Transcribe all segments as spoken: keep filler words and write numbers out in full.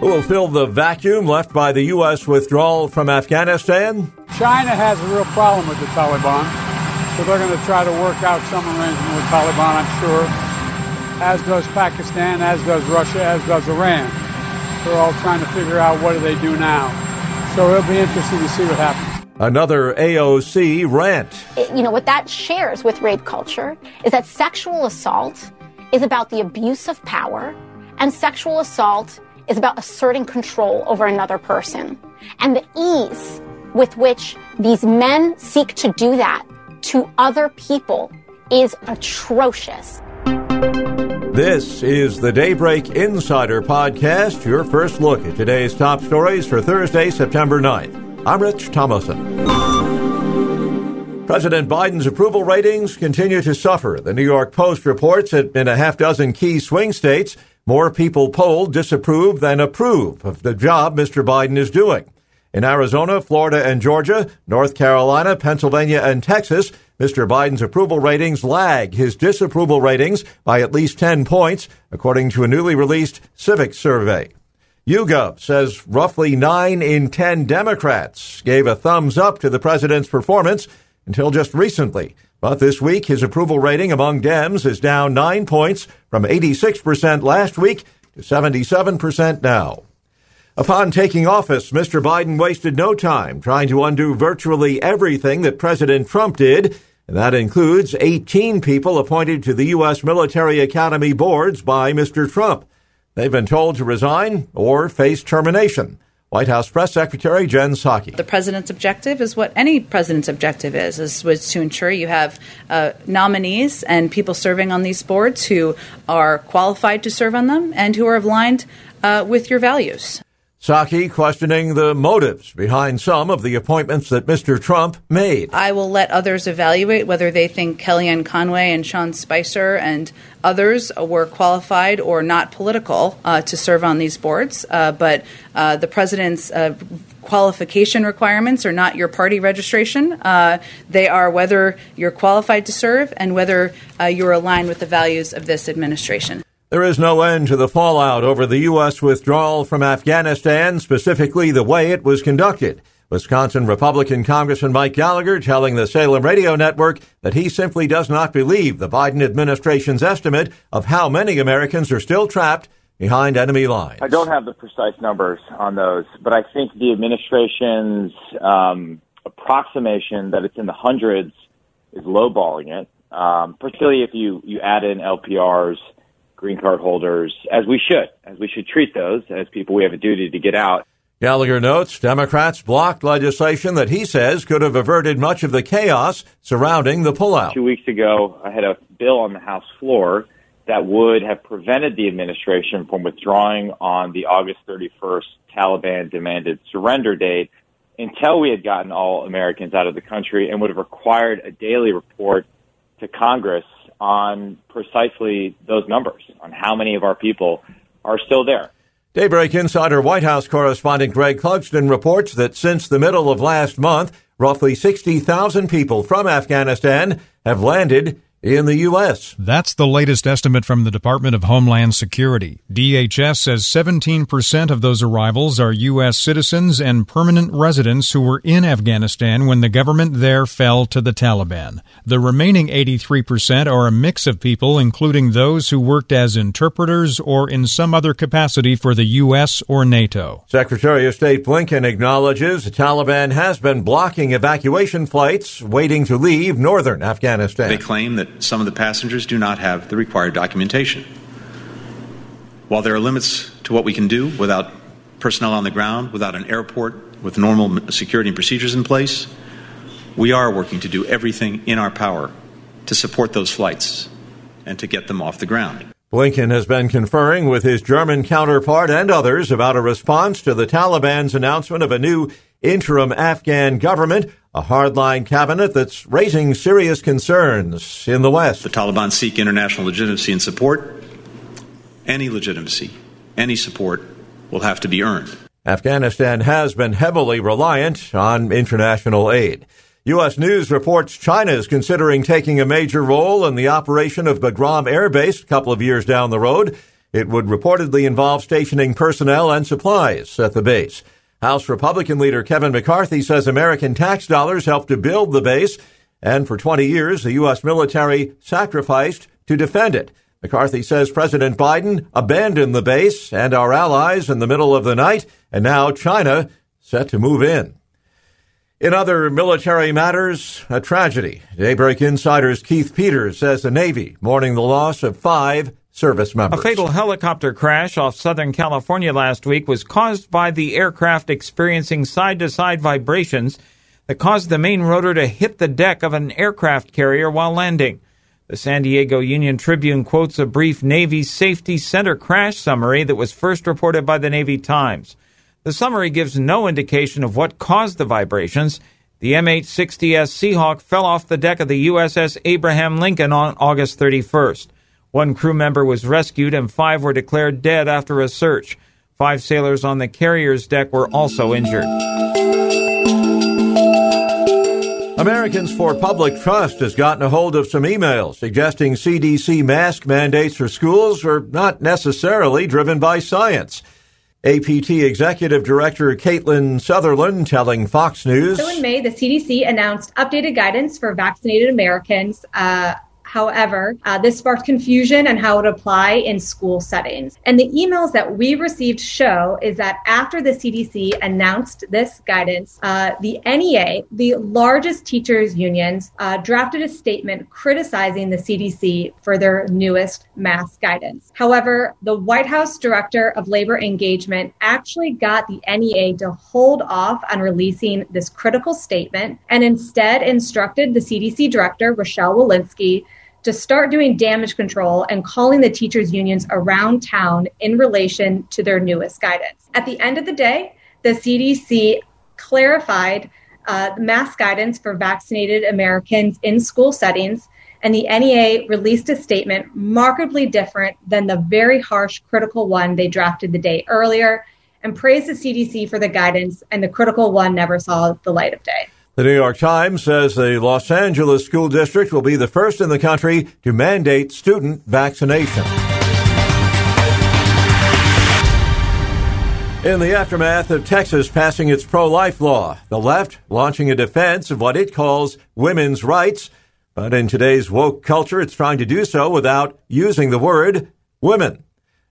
Who will fill the vacuum left by the U S withdrawal from Afghanistan? China has a real problem with the Taliban, so they're going to try to work out some arrangement with Taliban, I'm sure, as does Pakistan, as does Russia, as does Iran. They're all trying to figure out what do they do now. So it'll be interesting to see what happens. Another A O C rant. You know, what that shares with rape culture is that sexual assault is about the abuse of power, and sexual assault is about asserting control over another person. And the ease with which these men seek to do that to other people is atrocious. This is the Daybreak Insider Podcast, your first look at today's top stories for Thursday, September ninth. I'm Rich Thomason. President Biden's approval ratings continue to suffer. The New York Post reports that in a half dozen key swing states, more people polled disapprove than approve of the job Mister Biden is doing. In Arizona, Florida and Georgia, North Carolina, Pennsylvania and Texas, Mister Biden's approval ratings lag his disapproval ratings by at least ten points, according to a newly released Civiqs survey. YouGov says roughly nine in ten Democrats gave a thumbs up to the president's performance until just recently. But this week, his approval rating among Dems is down nine points from eighty-six percent last week to seventy-seven percent now. Upon taking office, Mister Biden wasted no time trying to undo virtually everything that President Trump did, and that includes eighteen people appointed to the U S. Military Academy boards by Mister Trump. They've been told to resign or face termination. White House Press Secretary Jen Psaki. The president's objective is what any president's objective is, is was to ensure you have uh, nominees and people serving on these boards who are qualified to serve on them and who are aligned uh, with your values. Psaki questioning the motives behind some of the appointments that Mister Trump made. I will let others evaluate whether they think Kellyanne Conway and Sean Spicer and others were qualified or not political uh, to serve on these boards. Uh, but uh, the president's uh, qualification requirements are not your party registration. Uh, they are whether you're qualified to serve and whether uh, you're aligned with the values of this administration. There is no end to the fallout over the U S withdrawal from Afghanistan, specifically the way it was conducted. Wisconsin Republican Congressman Mike Gallagher telling the Salem Radio Network that he simply does not believe the Biden administration's estimate of how many Americans are still trapped behind enemy lines. I don't have the precise numbers on those, but I think the administration's um, approximation that it's in the hundreds is lowballing it, um, particularly if you, you add in L P Rs, green card holders, as we should, as we should treat those as people we have a duty to get out. Gallagher notes Democrats blocked legislation that he says could have averted much of the chaos surrounding the pullout. Two weeks ago, I had a bill on the House floor that would have prevented the administration from withdrawing on the August thirty-first Taliban-demanded surrender date until we had gotten all Americans out of the country and would have required a daily report to Congress on precisely those numbers, on how many of our people are still there. Daybreak Insider White House correspondent Greg Clugston reports that since the middle of last month, roughly sixty thousand people from Afghanistan have landed in the U S. That's the latest estimate from the Department of Homeland Security. D H S says seventeen percent of those arrivals are U S citizens and permanent residents who were in Afghanistan when the government there fell to the Taliban. The remaining eighty-three percent are a mix of people, including those who worked as interpreters or in some other capacity for the U S or NATO. Secretary of State Blinken acknowledges the Taliban has been blocking evacuation flights waiting to leave northern Afghanistan. They claim that some of the passengers do not have the required documentation. While there are limits to what we can do without personnel on the ground, without an airport, with normal security and procedures in place, we are working to do everything in our power to support those flights and to get them off the ground. Blinken has been conferring with his German counterpart and others about a response to the Taliban's announcement of a new interim Afghan government, a hardline cabinet that's raising serious concerns in the West. The Taliban seek international legitimacy and support. Any legitimacy, any support will have to be earned. Afghanistan has been heavily reliant on international aid. U S. News reports China is considering taking a major role in the operation of Bagram Air Base a couple of years down the road. It would reportedly involve stationing personnel and supplies at the base. House Republican leader Kevin McCarthy says American tax dollars helped to build the base, and for twenty years, the U S military sacrificed to defend it. McCarthy says President Biden abandoned the base and our allies in the middle of the night, and now China set to move in. In other military matters, a tragedy. Daybreak Insider's Keith Peters says the Navy mourning the loss of five service members. A fatal helicopter crash off Southern California last week was caused by the aircraft experiencing side-to-side vibrations that caused the main rotor to hit the deck of an aircraft carrier while landing. The San Diego Union-Tribune quotes a brief Navy Safety Center crash summary that was first reported by the Navy Times. The summary gives no indication of what caused the vibrations. The M H sixty S Seahawk fell off the deck of the U S S Abraham Lincoln on August thirty-first. One crew member was rescued and five were declared dead after a search. Five sailors on the carrier's deck were also injured. Americans for Public Trust has gotten a hold of some emails suggesting C D C mask mandates for schools are not necessarily driven by science. A P T Executive Director Caitlin Sutherland telling Fox News. So in May, the C D C announced updated guidance for vaccinated Americans. Uh, however, uh, this sparked confusion on how it would apply in school settings. And the emails that we received show is that after the C D C announced this guidance, uh, the N E A, the largest teachers unions, uh, drafted a statement criticizing the C D C for their newest mask guidance. However, the White House Director of Labor Engagement actually got the N E A to hold off on releasing this critical statement and instead instructed the C D C Director, Rochelle Walensky, to start doing damage control and calling the teachers' unions around town in relation to their newest guidance. At the end of the day, the C D C clarified uh, mask guidance for vaccinated Americans in school settings, and the N E A released a statement markedly different than the very harsh, critical one they drafted the day earlier, and praised the C D C for the guidance, and the critical one never saw the light of day. The New York Times says the Los Angeles school district will be the first in the country to mandate student vaccination. In the aftermath of Texas passing its pro-life law, the left launching a defense of what it calls women's rights. But in today's woke culture, it's trying to do so without using the word women.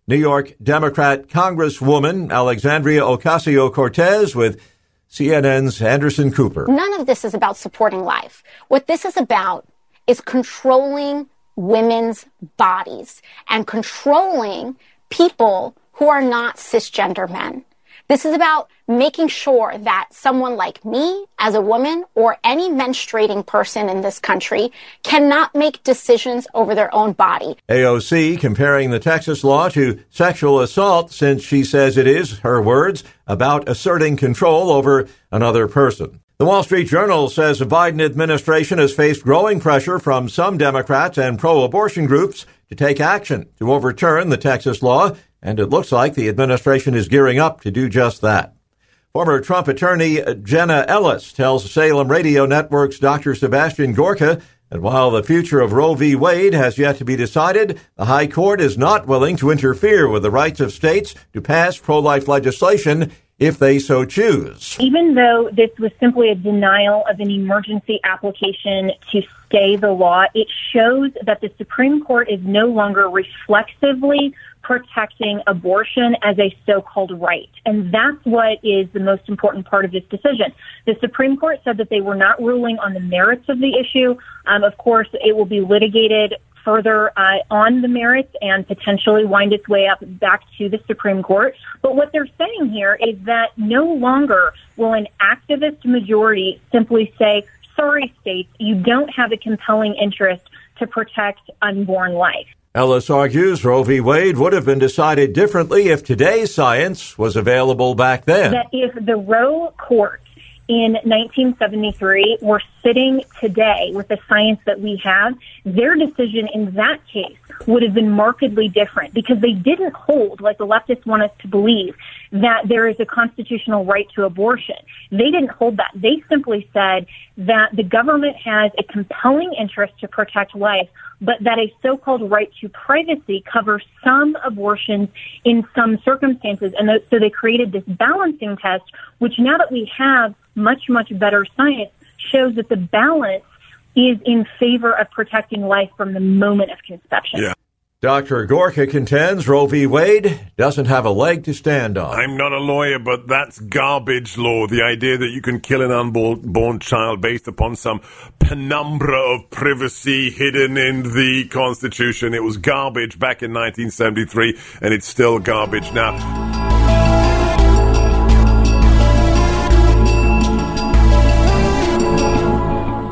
New York Democrat Congresswoman Alexandria Ocasio-Cortez with C N N's Anderson Cooper. None of this is about supporting life. What this is about is controlling women's bodies and controlling people who are not cisgender men. This is about making sure that someone like me as a woman or any menstruating person in this country cannot make decisions over their own body. A O C comparing the Texas law to sexual assault since she says it is, her words, about asserting control over another person. The Wall Street Journal says the Biden administration has faced growing pressure from some Democrats and pro-abortion groups to take action to overturn the Texas law, and it looks like the administration is gearing up to do just that. Former Trump attorney Jenna Ellis tells Salem Radio Network's Doctor Sebastian Gorka that while the future of Roe v. Wade has yet to be decided, the high court is not willing to interfere with the rights of states to pass pro-life legislation if they so choose. Even though this was simply a denial of an emergency application to stay the law, it shows that the Supreme Court is no longer reflexively protecting abortion as a so-called right. And that's what is the most important part of this decision. The Supreme Court said that they were not ruling on the merits of the issue. Um, of course, it will be litigated further uh, on the merits and potentially wind its way up back to the Supreme Court. But what they're saying here is that no longer will an activist majority simply say, sorry, states, you don't have a compelling interest to protect unborn life. Ellis argues Roe v. Wade would have been decided differently if today's science was available back then. That if the Roe court in nineteen seventy-three were sitting today with the science that we have, their decision in that case would have been markedly different, because they didn't hold, like the leftists want us to believe, that there is a constitutional right to abortion. They didn't hold that. They simply said that the government has a compelling interest to protect life, but that a so-called right to privacy covers some abortions in some circumstances. And so they created this balancing test, which now that we have much, much better science, shows that the balance is in favor of protecting life from the moment of conception. Yeah. Doctor Gorka contends Roe v. Wade doesn't have a leg to stand on. I'm not a lawyer, but that's garbage law. The idea that you can kill an unborn child based upon some penumbra of privacy hidden in the Constitution. It was garbage back in nineteen seventy-three, and it's still garbage now.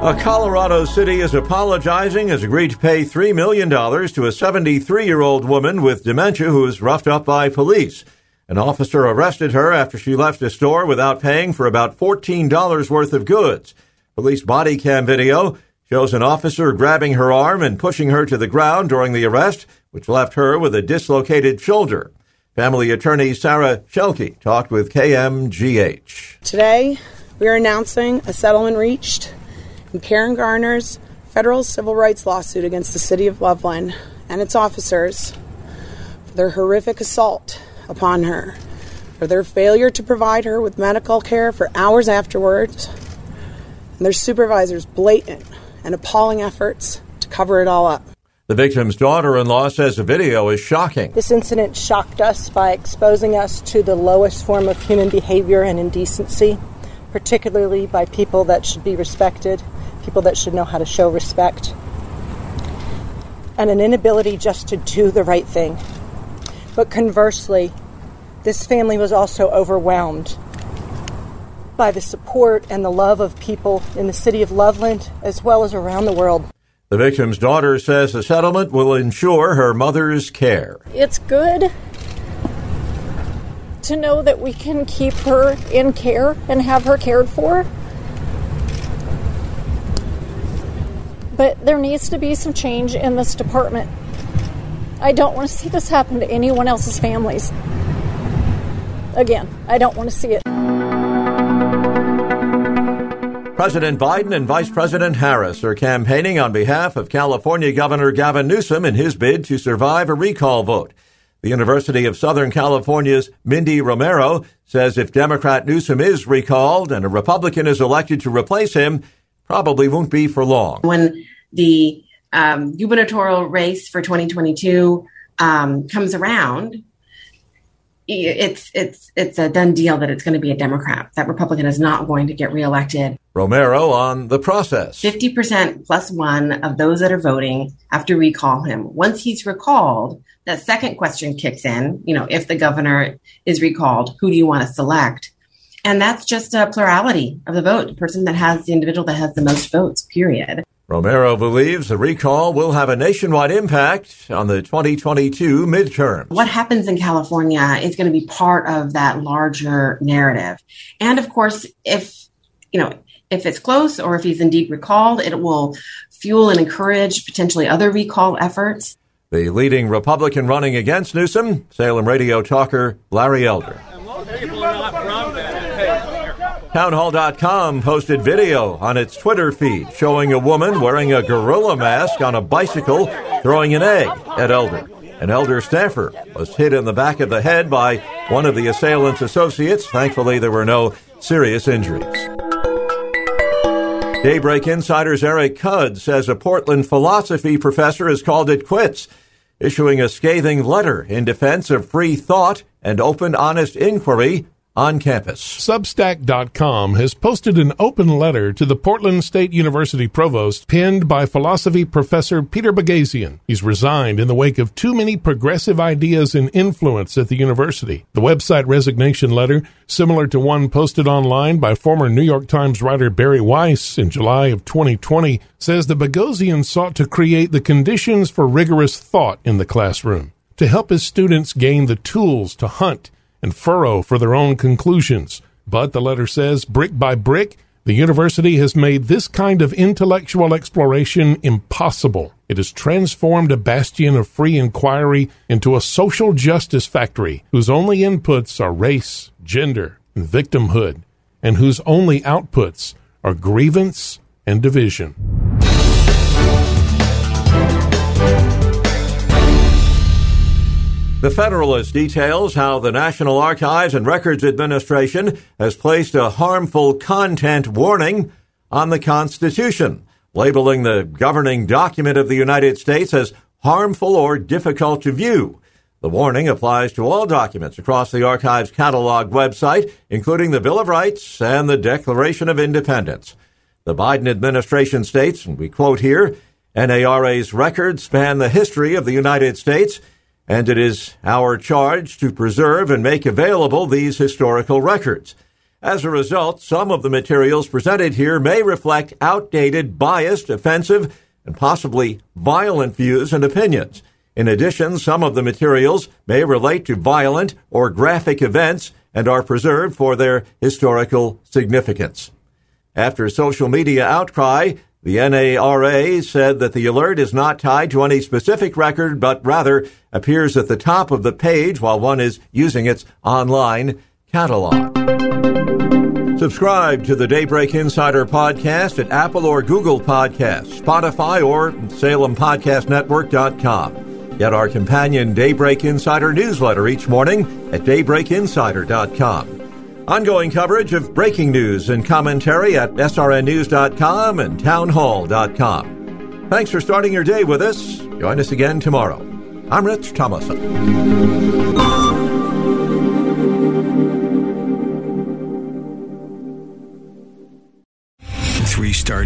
A Colorado city is apologizing, has agreed to pay three million dollars to a seventy-three-year-old woman with dementia who was roughed up by police. An officer arrested her after she left a store without paying for about fourteen dollars worth of goods. Police body cam video shows an officer grabbing her arm and pushing her to the ground during the arrest, which left her with a dislocated shoulder. Family attorney Sarah Shelkey talked with K M G H. Today, we are announcing a settlement reached in Karen Garner's federal civil rights lawsuit against the city of Loveland and its officers for their horrific assault upon her, for their failure to provide her with medical care for hours afterwards, and their supervisor's blatant and appalling efforts to cover it all up. The victim's daughter-in-law says the video is shocking. This incident shocked us by exposing us to the lowest form of human behavior and indecency, particularly by people that should be respected, people that should know how to show respect, and an inability just to do the right thing. But conversely, this family was also overwhelmed by the support and the love of people in the city of Loveland, as well as around the world. The victim's daughter says the settlement will ensure her mother's care. It's good to know that we can keep her in care and have her cared for. But there needs to be some change in this department. I don't want to see this happen to anyone else's families. Again, I don't want to see it. President Biden and Vice President Harris are campaigning on behalf of California Governor Gavin Newsom in his bid to survive a recall vote. The University of Southern California's Mindy Romero says if Democrat Newsom is recalled and a Republican is elected to replace him, probably won't be for long. When the um, gubernatorial race for twenty twenty-two um, comes around, it's it's it's a done deal that it's going to be a Democrat. That Republican is not going to get reelected. Romero on the process. fifty percent plus one of those that are voting have to recall him. Once he's recalled, that second question kicks in. You know, if the governor is recalled, who do you want to select? And that's just a plurality of the vote, the person that has the individual that has the most votes, period. Romero believes the recall will have a nationwide impact on the twenty twenty-two midterms. What happens in California is going to be part of that larger narrative. And of course, if, you know, if it's close or if he's indeed recalled, it will fuel and encourage potentially other recall efforts. The leading Republican running against Newsom, Salem radio talker Larry Elder. Townhall dot com posted video on its Twitter feed showing a woman wearing a gorilla mask on a bicycle throwing an egg at Elder. An Elder staffer was hit in the back of the head by one of the assailant's associates. Thankfully, there were no serious injuries. Daybreak Insider's Eric Cudd says a Portland philosophy professor has called it quits, issuing a scathing letter in defense of free thought and open, honest inquiry on campus. Substack dot com has posted an open letter to the Portland State University provost penned by philosophy professor Peter Bagasian. He's resigned in the wake of too many progressive ideas and influence at the university. The website resignation letter, similar to one posted online by former New York Times writer Barry Weiss in July of twenty twenty, says that Bagasian sought to create the conditions for rigorous thought in the classroom, to help his students gain the tools to hunt and furrow for their own conclusions. But, the letter says, brick by brick, the university has made this kind of intellectual exploration impossible. It has transformed a bastion of free inquiry into a social justice factory whose only inputs are race, gender, and victimhood, and whose only outputs are grievance and division. The Federalist details how the National Archives and Records Administration has placed a harmful content warning on the Constitution, labeling the governing document of the United States as harmful or difficult to view. The warning applies to all documents across the Archives catalog website, including the Bill of Rights and the Declaration of Independence. The Biden administration states, and we quote here, "NARA's records span the history of the United States, and it is our charge to preserve and make available these historical records. As a result, some of the materials presented here may reflect outdated, biased, offensive, and possibly violent views and opinions. In addition, some of the materials may relate to violent or graphic events and are preserved for their historical significance." After social media outcry, the N A R A said that the alert is not tied to any specific record, but rather appears at the top of the page while one is using its online catalog. Subscribe to the Daybreak Insider podcast at Apple or Google Podcasts, Spotify, or Salem Podcast Network dot com. Get our companion Daybreak Insider newsletter each morning at Daybreak Insider dot com. Ongoing coverage of breaking news and commentary at S R N news dot com and Townhall dot com. Thanks for starting your day with us. Join us again tomorrow. I'm Rich Thomason. Three-star